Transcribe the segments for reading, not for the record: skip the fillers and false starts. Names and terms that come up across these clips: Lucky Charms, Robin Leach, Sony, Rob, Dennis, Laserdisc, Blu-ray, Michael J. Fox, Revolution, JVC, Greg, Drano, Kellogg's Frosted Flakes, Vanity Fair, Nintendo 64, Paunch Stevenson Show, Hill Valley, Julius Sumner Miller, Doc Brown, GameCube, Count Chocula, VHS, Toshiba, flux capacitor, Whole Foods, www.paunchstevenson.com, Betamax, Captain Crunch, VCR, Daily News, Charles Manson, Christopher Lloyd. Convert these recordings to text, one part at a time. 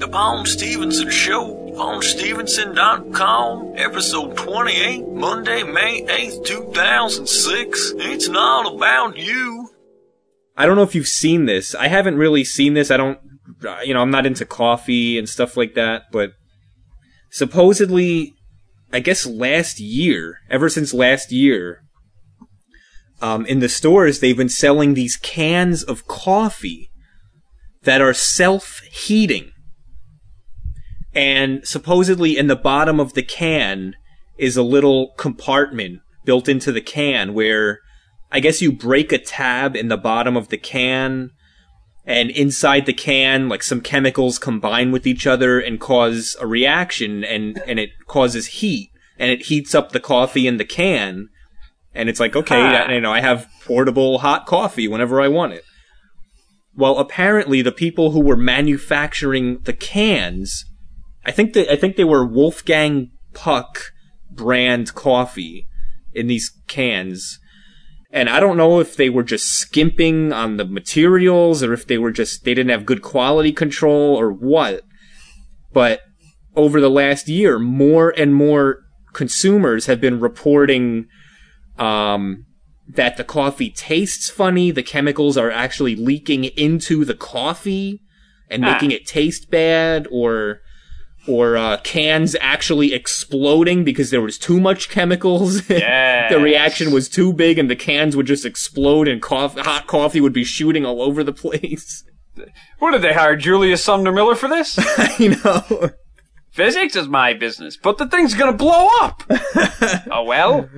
The Paunch Stevenson Show, paunchstevenson.com, episode 28, Monday, May 8th, 2006. It's not about you. I don't know if you've seen this. I haven't really seen this. I don't, you know, I'm not into coffee and stuff like that, but supposedly, I guess last year, ever since last year, in the stores, they've been selling these cans of coffee that are self-heating. And supposedly in the bottom of the can is a little compartment built into the can where I guess you break a tab in the bottom of the can, and inside the can, like, some chemicals combine with each other and cause a reaction, and it causes heat, and it heats up the coffee in the can. And it's like, okay, you know, I have portable hot coffee whenever I want it. Well, apparently the people who were manufacturing the cans, I think they were Wolfgang Puck brand coffee in these cans. And I don't know if they were just skimping on the materials or if they were just, they didn't have good quality control or what. But over the last year, more and more consumers have been reporting, that the coffee tastes funny, the chemicals are actually leaking into the coffee and making it taste bad, or cans actually exploding because there was too much chemicals. Yes. The reaction was too big and the cans would just explode and hot coffee would be shooting all over the place. What did they hire, Julius Sumner Miller, for this? I know. Physics is my business, but the thing's gonna blow up! Oh well?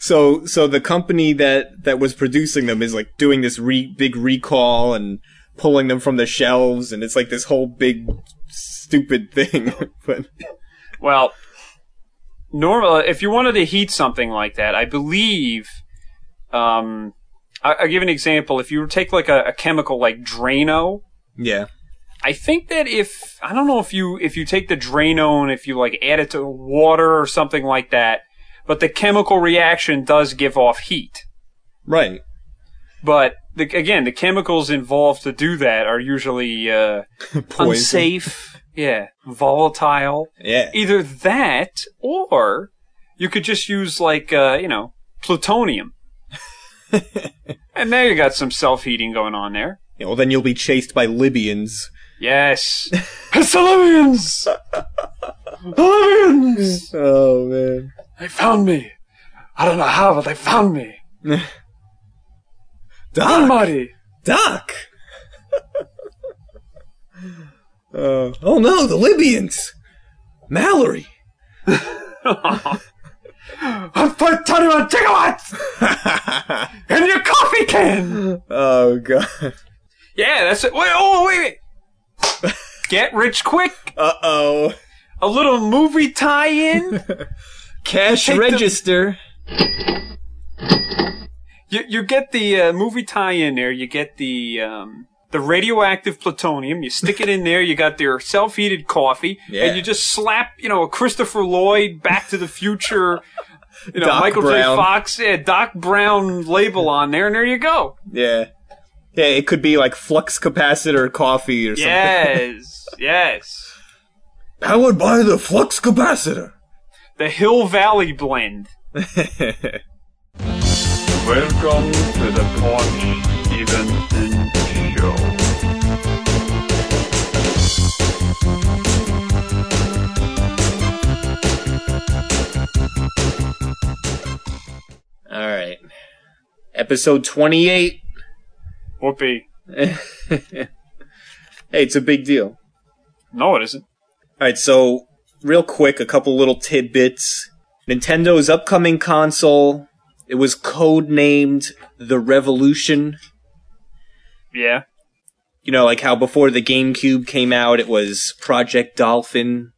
So the company that was producing them is, like, doing this big recall and pulling them from the shelves, and it's like this whole big stupid thing. But well, normally, if you wanted to heat something like that, I believe, I'll give an example. If you take, like, a chemical like Drano. Yeah. I think that I don't know if you take the Drano and if you, like, add it to water or something like that, but the chemical reaction does give off heat. Right. But, again, the chemicals involved to do that are usually unsafe, yeah, volatile. Yeah. Either that, or you could just use, like, you know, plutonium. And now you got some self-heating going on there. Yeah, well, then you'll be chased by Libyans. Yes. It's the Libyans! The Libyans! Oh, man. They found me. I don't know how, but they found me. Doc! Oh, no, the Libyans! Mallory! I'm putting 21 gigawatts in your coffee can! Oh, God. Yeah, that's it. Wait. Get rich quick. Uh-oh. A little movie tie-in. Cash register. You get the movie tie-in there. You get the radioactive plutonium. You stick it in there. You got their self-heated coffee. Yeah. And you just slap, you know, a Christopher Lloyd, Back to the Future, you know, Doc Michael J. Fox, yeah, Doc Brown label on there, and there you go. Yeah. Yeah, it could be like flux capacitor coffee or something. Yes, yes. Powered by the flux capacitor. The Hill Valley blend. Welcome to the Paunch Stevenson Show. All right. Episode 28. Whoopee. Hey, it's a big deal. No, it isn't. Alright, so, real quick, a couple little tidbits. Nintendo's upcoming console, it was codenamed the Revolution. Yeah. You know, like how before the GameCube came out, it was Project Dolphin.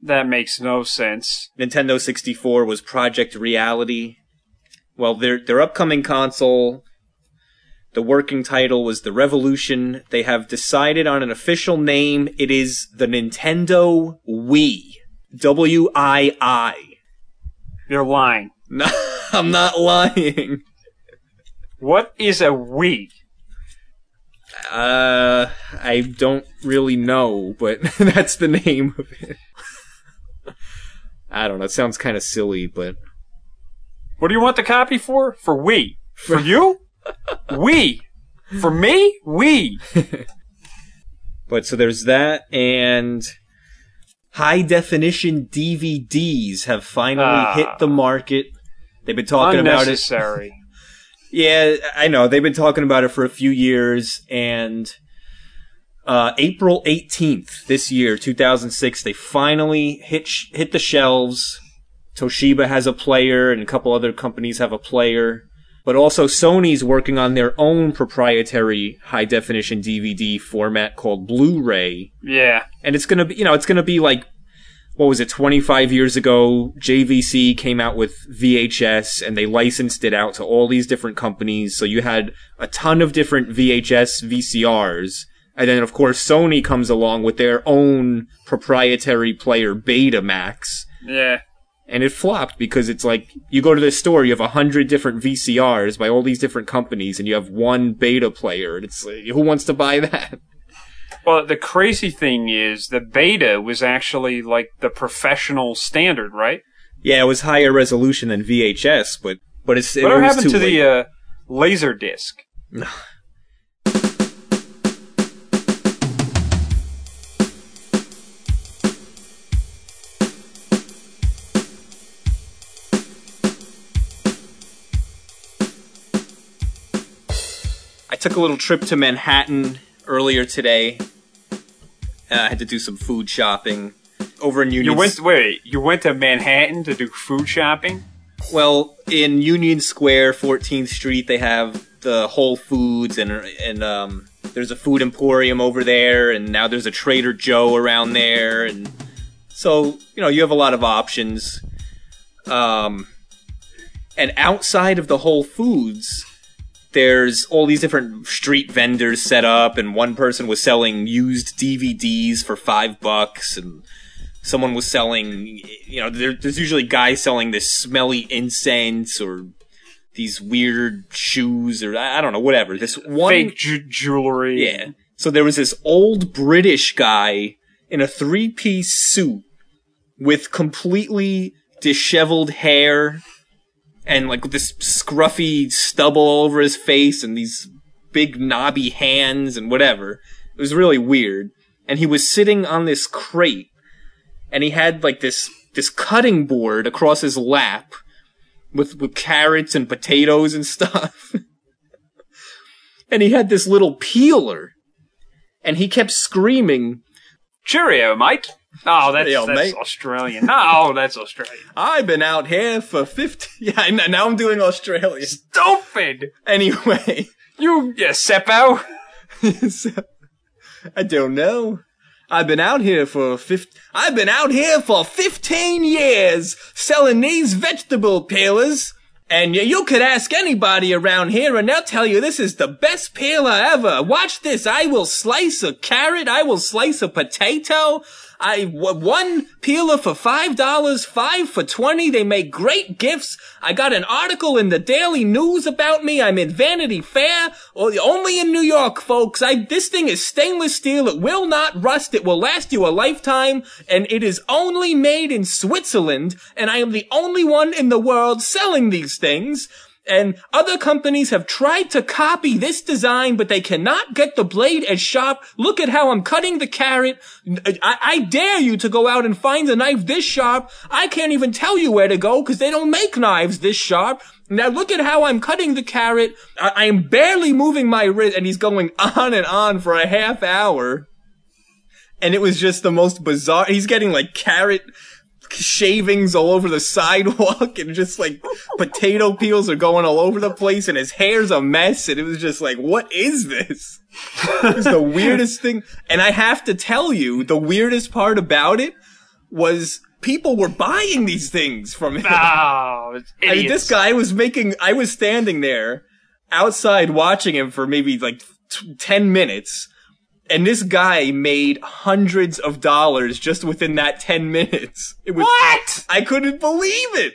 That makes no sense. Nintendo 64 was Project Reality. Well, their upcoming console, the working title was The Revolution. They have decided on an official name. It is the Nintendo Wii. W-I-I. You're lying. No, I'm not lying. What is a Wii? I don't really know, but that's the name of it. I don't know. It sounds kind of silly, but... What do you want the copy for? For Wii. For you? Wii. For me? Wii. But so there's that, and high-definition DVDs have finally hit the market. They've been talking about it. Unnecessary. Yeah, I know. They've been talking about it for a few years, and April 18th this year, 2006, they finally hit the shelves. Toshiba has a player, and a couple other companies have a player. But also Sony's working on their own proprietary high-definition DVD format called Blu-ray. Yeah. And it's going to be, it's going to be like, what was it, 25 years ago, JVC came out with VHS, and they licensed it out to all these different companies. So you had a ton of different VHS, VCRs. And then, of course, Sony comes along with their own proprietary player, Betamax. Yeah. And it flopped because it's like, you go to the store, you have 100 different VCRs by all these different companies, and you have one beta player. And it's like, who wants to buy that? Well, the crazy thing is the beta was actually like the professional standard, right? Yeah, it was higher resolution than VHS, but it's what happened to the Laserdisc? I took a little trip to Manhattan earlier today. I had to do some food shopping over in Union Square. You went to Manhattan to do food shopping? Well, in Union Square, 14th Street, they have the Whole Foods, and there's a Food Emporium over there, and now there's a Trader Joe around there, and so, you have a lot of options. And outside of the Whole Foods, there's all these different street vendors set up, and one person was selling used DVDs for $5, and someone was selling, there's usually guys selling this smelly incense or these weird shoes or I don't know, whatever. This one fake jewelry. Yeah. So there was this old British guy in a three-piece suit with completely disheveled hair. And, like, with this scruffy stubble all over his face and these big knobby hands and whatever. It was really weird. And he was sitting on this crate. And he had, like, this cutting board across his lap with carrots and potatoes and stuff. And he had this little peeler. And he kept screaming, "Cheerio, mate." Oh, that's Australian. Oh, that's Australian. I've been out here for 50... Yeah, now I'm doing Australian. Stupid! Anyway. You seppo. I don't know. I've been out here for 15 years selling these vegetable peelers. And you could ask anybody around here, and they'll tell you this is the best peeler ever. Watch this. I will slice a carrot. I will slice a potato. One peeler for $5, 5 for $20. They make great gifts. I got an article in the Daily News about me. I'm in Vanity Fair. Only in New York, folks. This thing is stainless steel. It will not rust. It will last you a lifetime. And it is only made in Switzerland. And I am the only one in the world selling these things. And other companies have tried to copy this design, but they cannot get the blade as sharp. Look at how I'm cutting the carrot. I dare you to go out and find a knife this sharp. I can't even tell you where to go because they don't make knives this sharp. Now look at how I'm cutting the carrot. I am barely moving my wrist. And he's going on and on for a half hour. And it was just the most bizarre. He's getting like carrot shavings all over the sidewalk, and just like potato peels are going all over the place, and his hair's a mess, and it was just like, what is this? It was the weirdest thing. And I have to tell you, the weirdest part about it was people were buying these things from him. Oh, idiots. I mean, this guy was I was standing there outside watching him for maybe like 10 minutes, and this guy made hundreds of dollars just within that 10 minutes. It was, what? I couldn't believe it.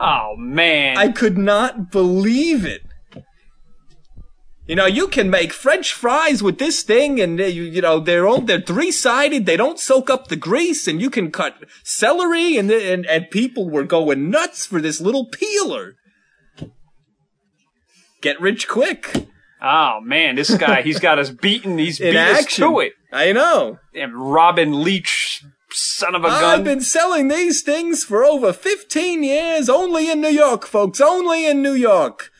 Oh, man. I could not believe it. You know, you can make French fries with this thing, and they're three-sided. They don't soak up the grease, and you can cut celery, and people were going nuts for this little peeler. Get rich quick. Oh man, this guy, he's got us beaten. He's beat us to it. I know. And Robin Leach, son of a gun. I've been selling these things for over 15 years, only in New York, folks. Only in New York.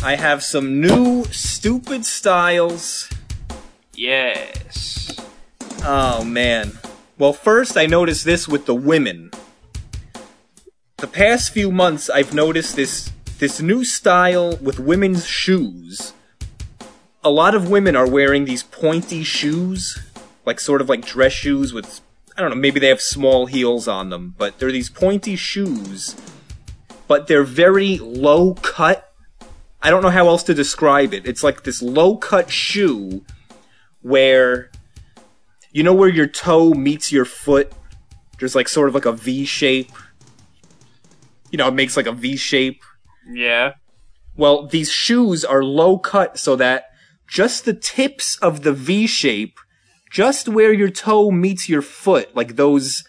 I have some new stupid styles. Yes. Oh, man. Well, first, I noticed this with the women. The past few months, I've noticed this new style with women's shoes. A lot of women are wearing these pointy shoes, like sort of like dress shoes with, I don't know, maybe they have small heels on them, but they're these pointy shoes, but they're very low cut. I don't know how else to describe it. It's like this low-cut shoe where, you know where your toe meets your foot? There's like sort of like a V shape. You know, it makes like a V shape. Yeah. Well, these shoes are low-cut so that just the tips of the V shape, just where your toe meets your foot, like the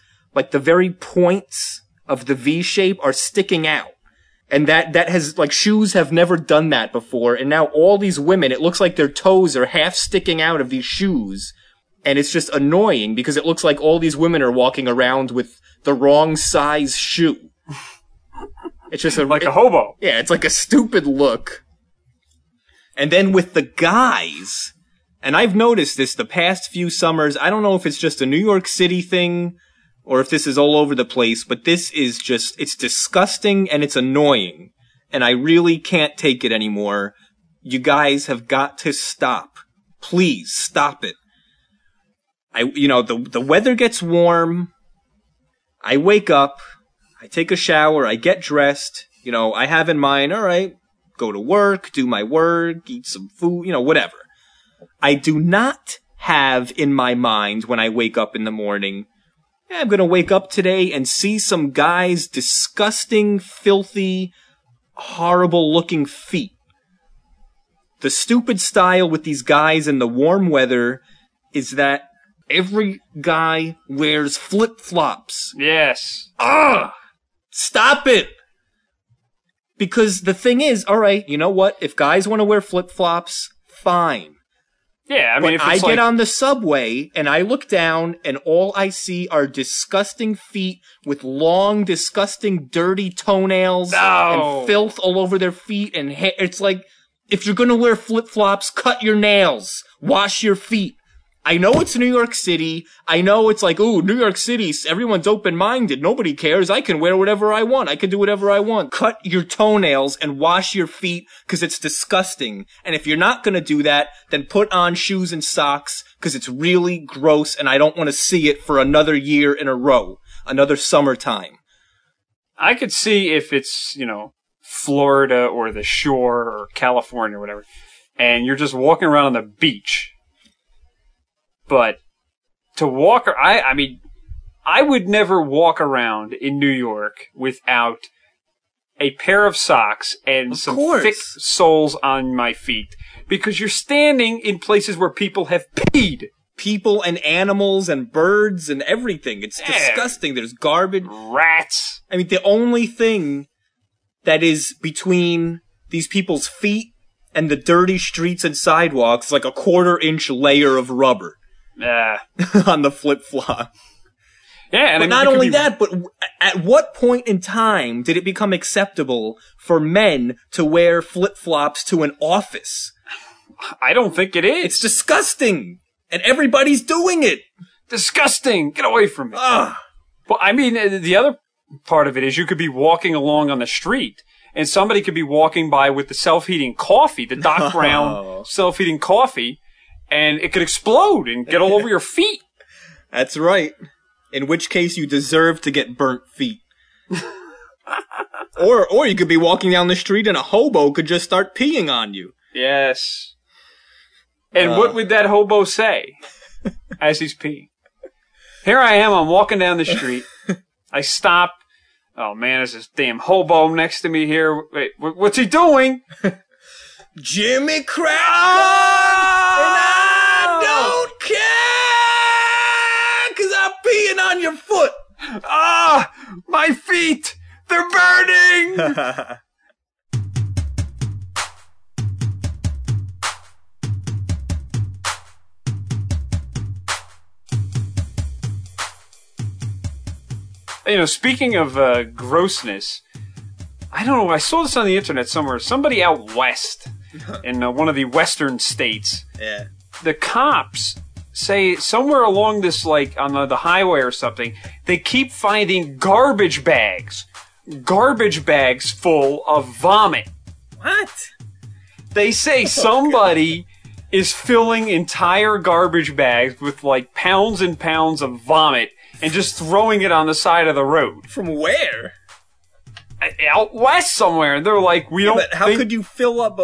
very points of the V shape are sticking out. And that has, like, shoes have never done that before. And now all these women, it looks like their toes are half sticking out of these shoes. And it's just annoying because it looks like all these women are walking around with the wrong size shoe. It's just a hobo. Yeah, it's like a stupid look. And then with the guys, and I've noticed this the past few summers. I don't know if it's just a New York City thing, or if this is all over the place, but this is just, it's disgusting and it's annoying. And I really can't take it anymore. You guys have got to stop. Please, stop it. The weather gets warm. I wake up. I take a shower. I get dressed. You know, I have in mind, all right, go to work, do my work, eat some food, you know, whatever. I do not have in my mind when I wake up in the morning, I'm going to wake up today and see some guy's disgusting, filthy, horrible-looking feet. The stupid style with these guys in the warm weather is that every guy wears flip-flops. Yes. Ah! Stop it! Because the thing is, all right, you know what? If guys want to wear flip-flops, fine. Yeah, I mean, if I get on the subway and I look down and all I see are disgusting feet with long, disgusting, dirty toenails and filth all over their feet and hair. It's like, if you're going to wear flip-flops, cut your nails, wash your feet. I know it's New York City. I know it's like, ooh, New York City, everyone's open-minded. Nobody cares. I can wear whatever I want. I can do whatever I want. Cut your toenails and wash your feet because it's disgusting. And if you're not going to do that, then put on shoes and socks because it's really gross and I don't want to see it for another year in a row, another summertime. I could see if it's, you know, Florida or the shore or California or whatever, and you're just walking around on the beach. But to walk, I would never walk around in New York without a pair of socks and some thick soles on my feet. Because you're standing in places where people have peed. People and animals and birds and everything. It's disgusting. There's garbage. Rats. I mean, the only thing that is between these people's feet and the dirty streets and sidewalks is like a 1/4-inch layer of rubber. On the flip-flop. Yeah, and but not only that, but at what point in time did it become acceptable for men to wear flip-flops to an office? I don't think it is. It's disgusting, and everybody's doing it. Disgusting. Get away from me. Well, I mean, the other part of it is you could be walking along on the street, and somebody could be walking by with the self-heating coffee, the Doc Brown self-heating coffee, and it could explode and get all over your feet. That's right. In which case, you deserve to get burnt feet. Or you could be walking down the street and a hobo could just start peeing on you. Yes. And what would that hobo say as he's peeing? Here I am. I'm walking down the street. I stop. Oh, man, there's this damn hobo next to me here. Wait, what's he doing? Jimmy Crack. Oh! And I don't care because I'm peeing on your foot. Ah, my feet. They're burning. You know, speaking of grossness, I don't know, I saw this on the internet somewhere. Somebody out west in one of the western states, yeah, the cops say somewhere along this, like, on the highway or something, they keep finding garbage bags full of vomit. What? They say somebody is filling entire garbage bags with, like, pounds and pounds of vomit and just throwing it on the side of the road. From where? Out west somewhere. And they're like, we don't. But how could you fill up?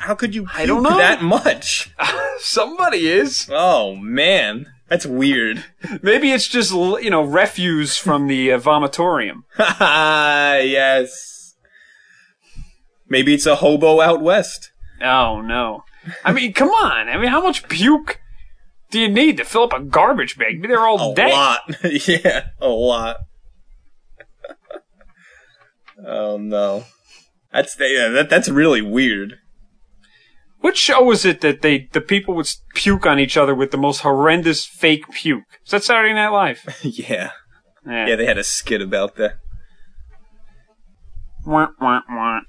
How could you? I don't know that much. Somebody is. Oh man, that's weird. Maybe it's just refuse from the vomitorium. Yes. Maybe it's a hobo out west. Oh no. I mean, come on. I mean, how much puke do you need to fill up a garbage bag? Maybe they're all dead. A lot. Yeah, a lot. Oh, no. That's really weird. What show was it that the people would puke on each other with the most horrendous fake puke? Is that Saturday Night Live? Yeah. Yeah, they had a skit about that. Wah, wah, wah.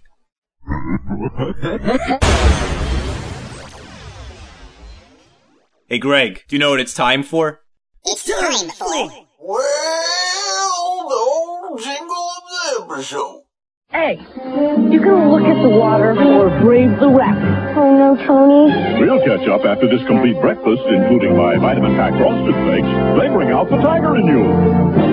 Hey, Greg, do you know what it's time for? It's time for... Well, no jingle of the episode. Hey, you're gonna look at the water or brave the rapids. Oh, no, Tony. We'll catch up after this complete breakfast, including my vitamin-packed Frosted Flakes. They bring out the tiger in you.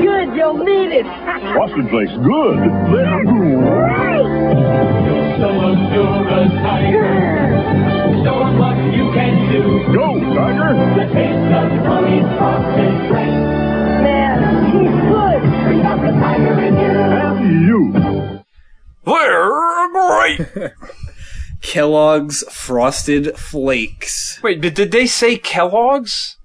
Good, you'll need it. Frosted Flakes, good. They're great. Someone do the tiger. Show us what you can do. Go, Tiger! The taste of honey, frosted flakes. Man, he's good. We got the tiger in you. And you. They're great. Kellogg's Frosted Flakes. Wait, did they say Kellogg's?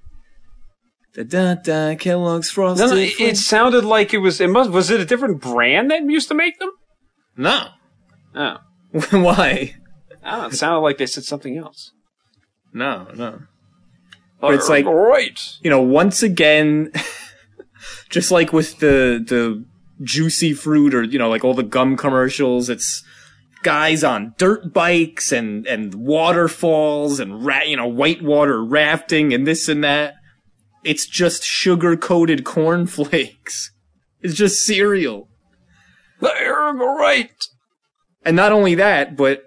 Da-da-da, Kellogg's Frosted Flakes. No, it sounded like it was... Was it a different brand that used to make them? No. Oh. Why? I don't know, it sounded like they said something else. No. But it's like, right. Once again, just like with the juicy fruit or, like all the gum commercials, it's guys on dirt bikes and waterfalls and, whitewater rafting and this and that. It's just sugar-coated cornflakes. It's just cereal. They're right. And not only that, but...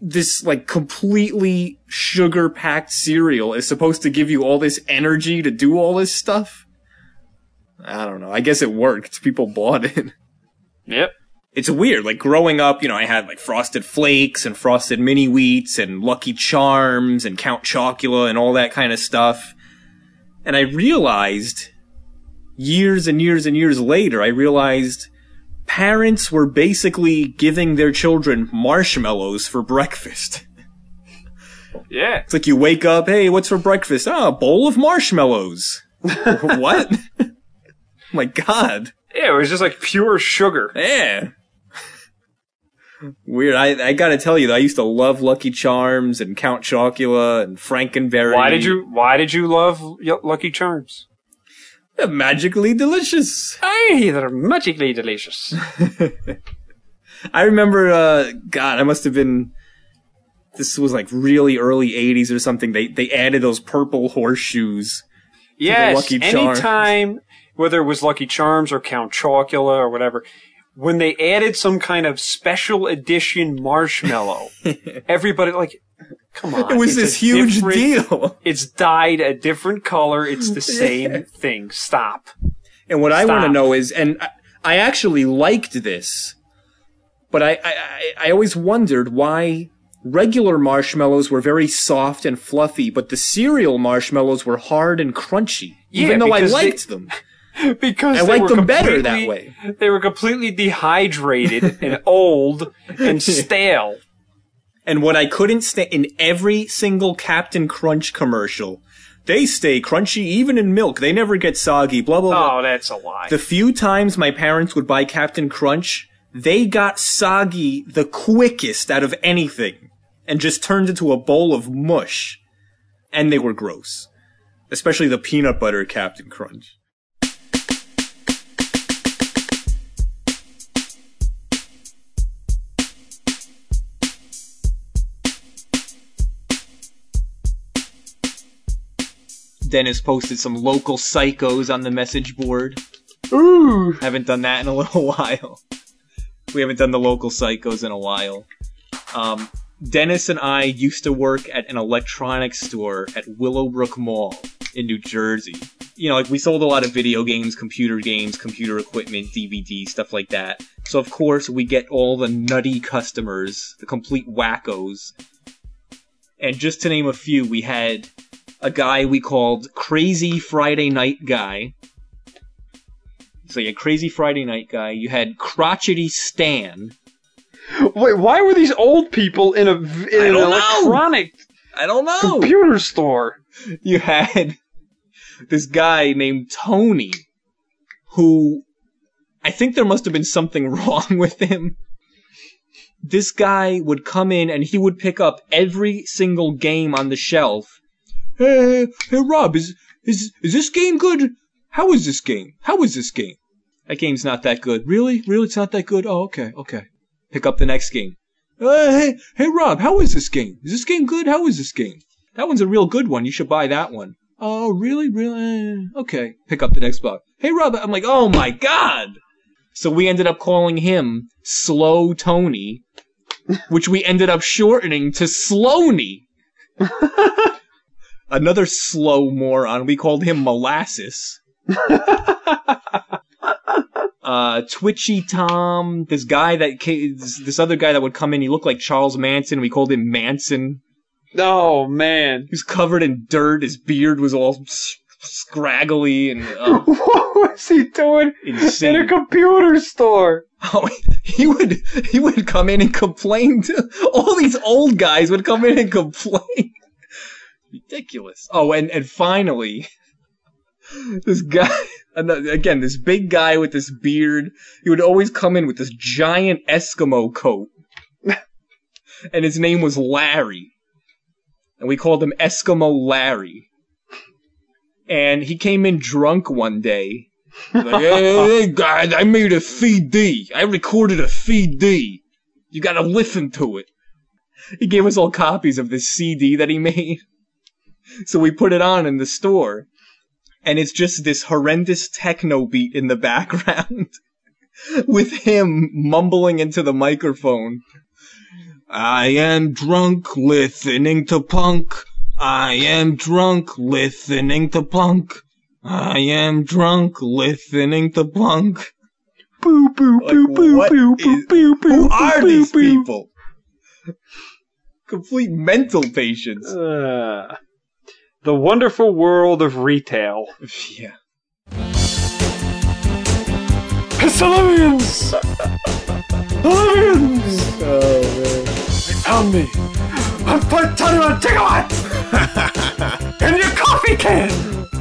this, completely sugar-packed cereal is supposed to give you all this energy to do all this stuff? I don't know. I guess it worked. People bought it. Yep. It's weird. Growing up, I had, Frosted Flakes and Frosted Mini Wheats and Lucky Charms and Count Chocula and all that kind of stuff. And I realized, years and years and years later, parents were basically giving their children marshmallows for breakfast. Yeah. It's like you wake up, hey, what's for breakfast? Oh, a bowl of marshmallows. What? My God. Yeah, it was just pure sugar. Yeah. Weird. I gotta tell you, though, I used to love Lucky Charms and Count Chocula and Frankenberry. Why did you love Lucky Charms? They're magically delicious. Hey, they're magically delicious. I remember, I must have been, this was really early 80s or something. They added those purple horseshoes. Yes, to the Lucky Charms. Anytime, whether it was Lucky Charms or Count Chocula or whatever, when they added some kind of special edition marshmallow, everybody, come on. It was this huge deal. It's dyed a different color. It's the same thing. Stop. And what I want to know is, and I actually liked this, but I always wondered why Regular marshmallows were very soft and fluffy, but the cereal marshmallows were hard and crunchy, even though I liked them. Because I liked them better that way. They were completely dehydrated and old and stale. And what I couldn't stand in every single Captain Crunch commercial, they stay crunchy even in milk. They never get soggy, blah, blah, blah. Oh, that's a lie. The few times my parents would buy Captain Crunch, they got soggy the quickest out of anything and just turned into a bowl of mush. And they were gross. Especially the peanut butter Captain Crunch. Dennis posted some local psychos on the message board. Ooh! Haven't done that in a little while. We haven't done the local psychos in a while. Dennis and I used to work at an electronics store at Willowbrook Mall in New Jersey. You know, like, we sold a lot of video games, computer equipment, DVD, stuff like that. So, of course, we get all the nutty customers, the complete wackos. And just to name a few, we had a guy we called Crazy Friday Night Guy. So you had Crazy Friday Night Guy. You had Crotchety Stan. Wait, why were these old people in an electronic computer store? You had this guy named Tony, who I think there must have been something wrong with him. This guy would come in and he would pick up every single game on the shelf. Hey, Rob, is this game good? How is this game? That game's not that good. Really, it's not that good? Oh, okay. Pick up the next game. Hey, Rob, how is this game? Is this game good? How is this game? That one's a real good one. You should buy that one. Oh, really? Okay. Pick up the next box. Hey, Rob, I'm like, oh my God. So we ended up calling him Slow Tony, which we ended up shortening to Sloney. Another slow moron. We called him Molasses. Twitchy Tom. This other guy that would come in, he looked like Charles Manson. We called him Manson. Oh, man. He was covered in dirt. His beard was all scraggly. And what was he doing insane. In a computer store? Oh, he would come in and complain. All these old guys would come in and complain. Ridiculous. Oh, and finally, this guy, again, this big guy with this beard, he would always come in with this giant Eskimo coat, and his name was Larry, and we called him Eskimo Larry, and he came in drunk one day, like, hey, guys, I made a CD, I recorded a CD, you gotta listen to it. He gave us all copies of this CD that he made. So we put it on in the store, and it's just this horrendous techno beat in the background with him mumbling into the microphone. I am drunk listening to punk. I am drunk listening to punk. I am drunk listening to punk. Boo, boo, boo, boo, boo, boo, boo, boo. Who are these people? Complete mental patients. The wonderful world of retail. Yeah. Pistolians! Pistolians! Oh, man. They found me. I put a ton of a tickle in your coffee can!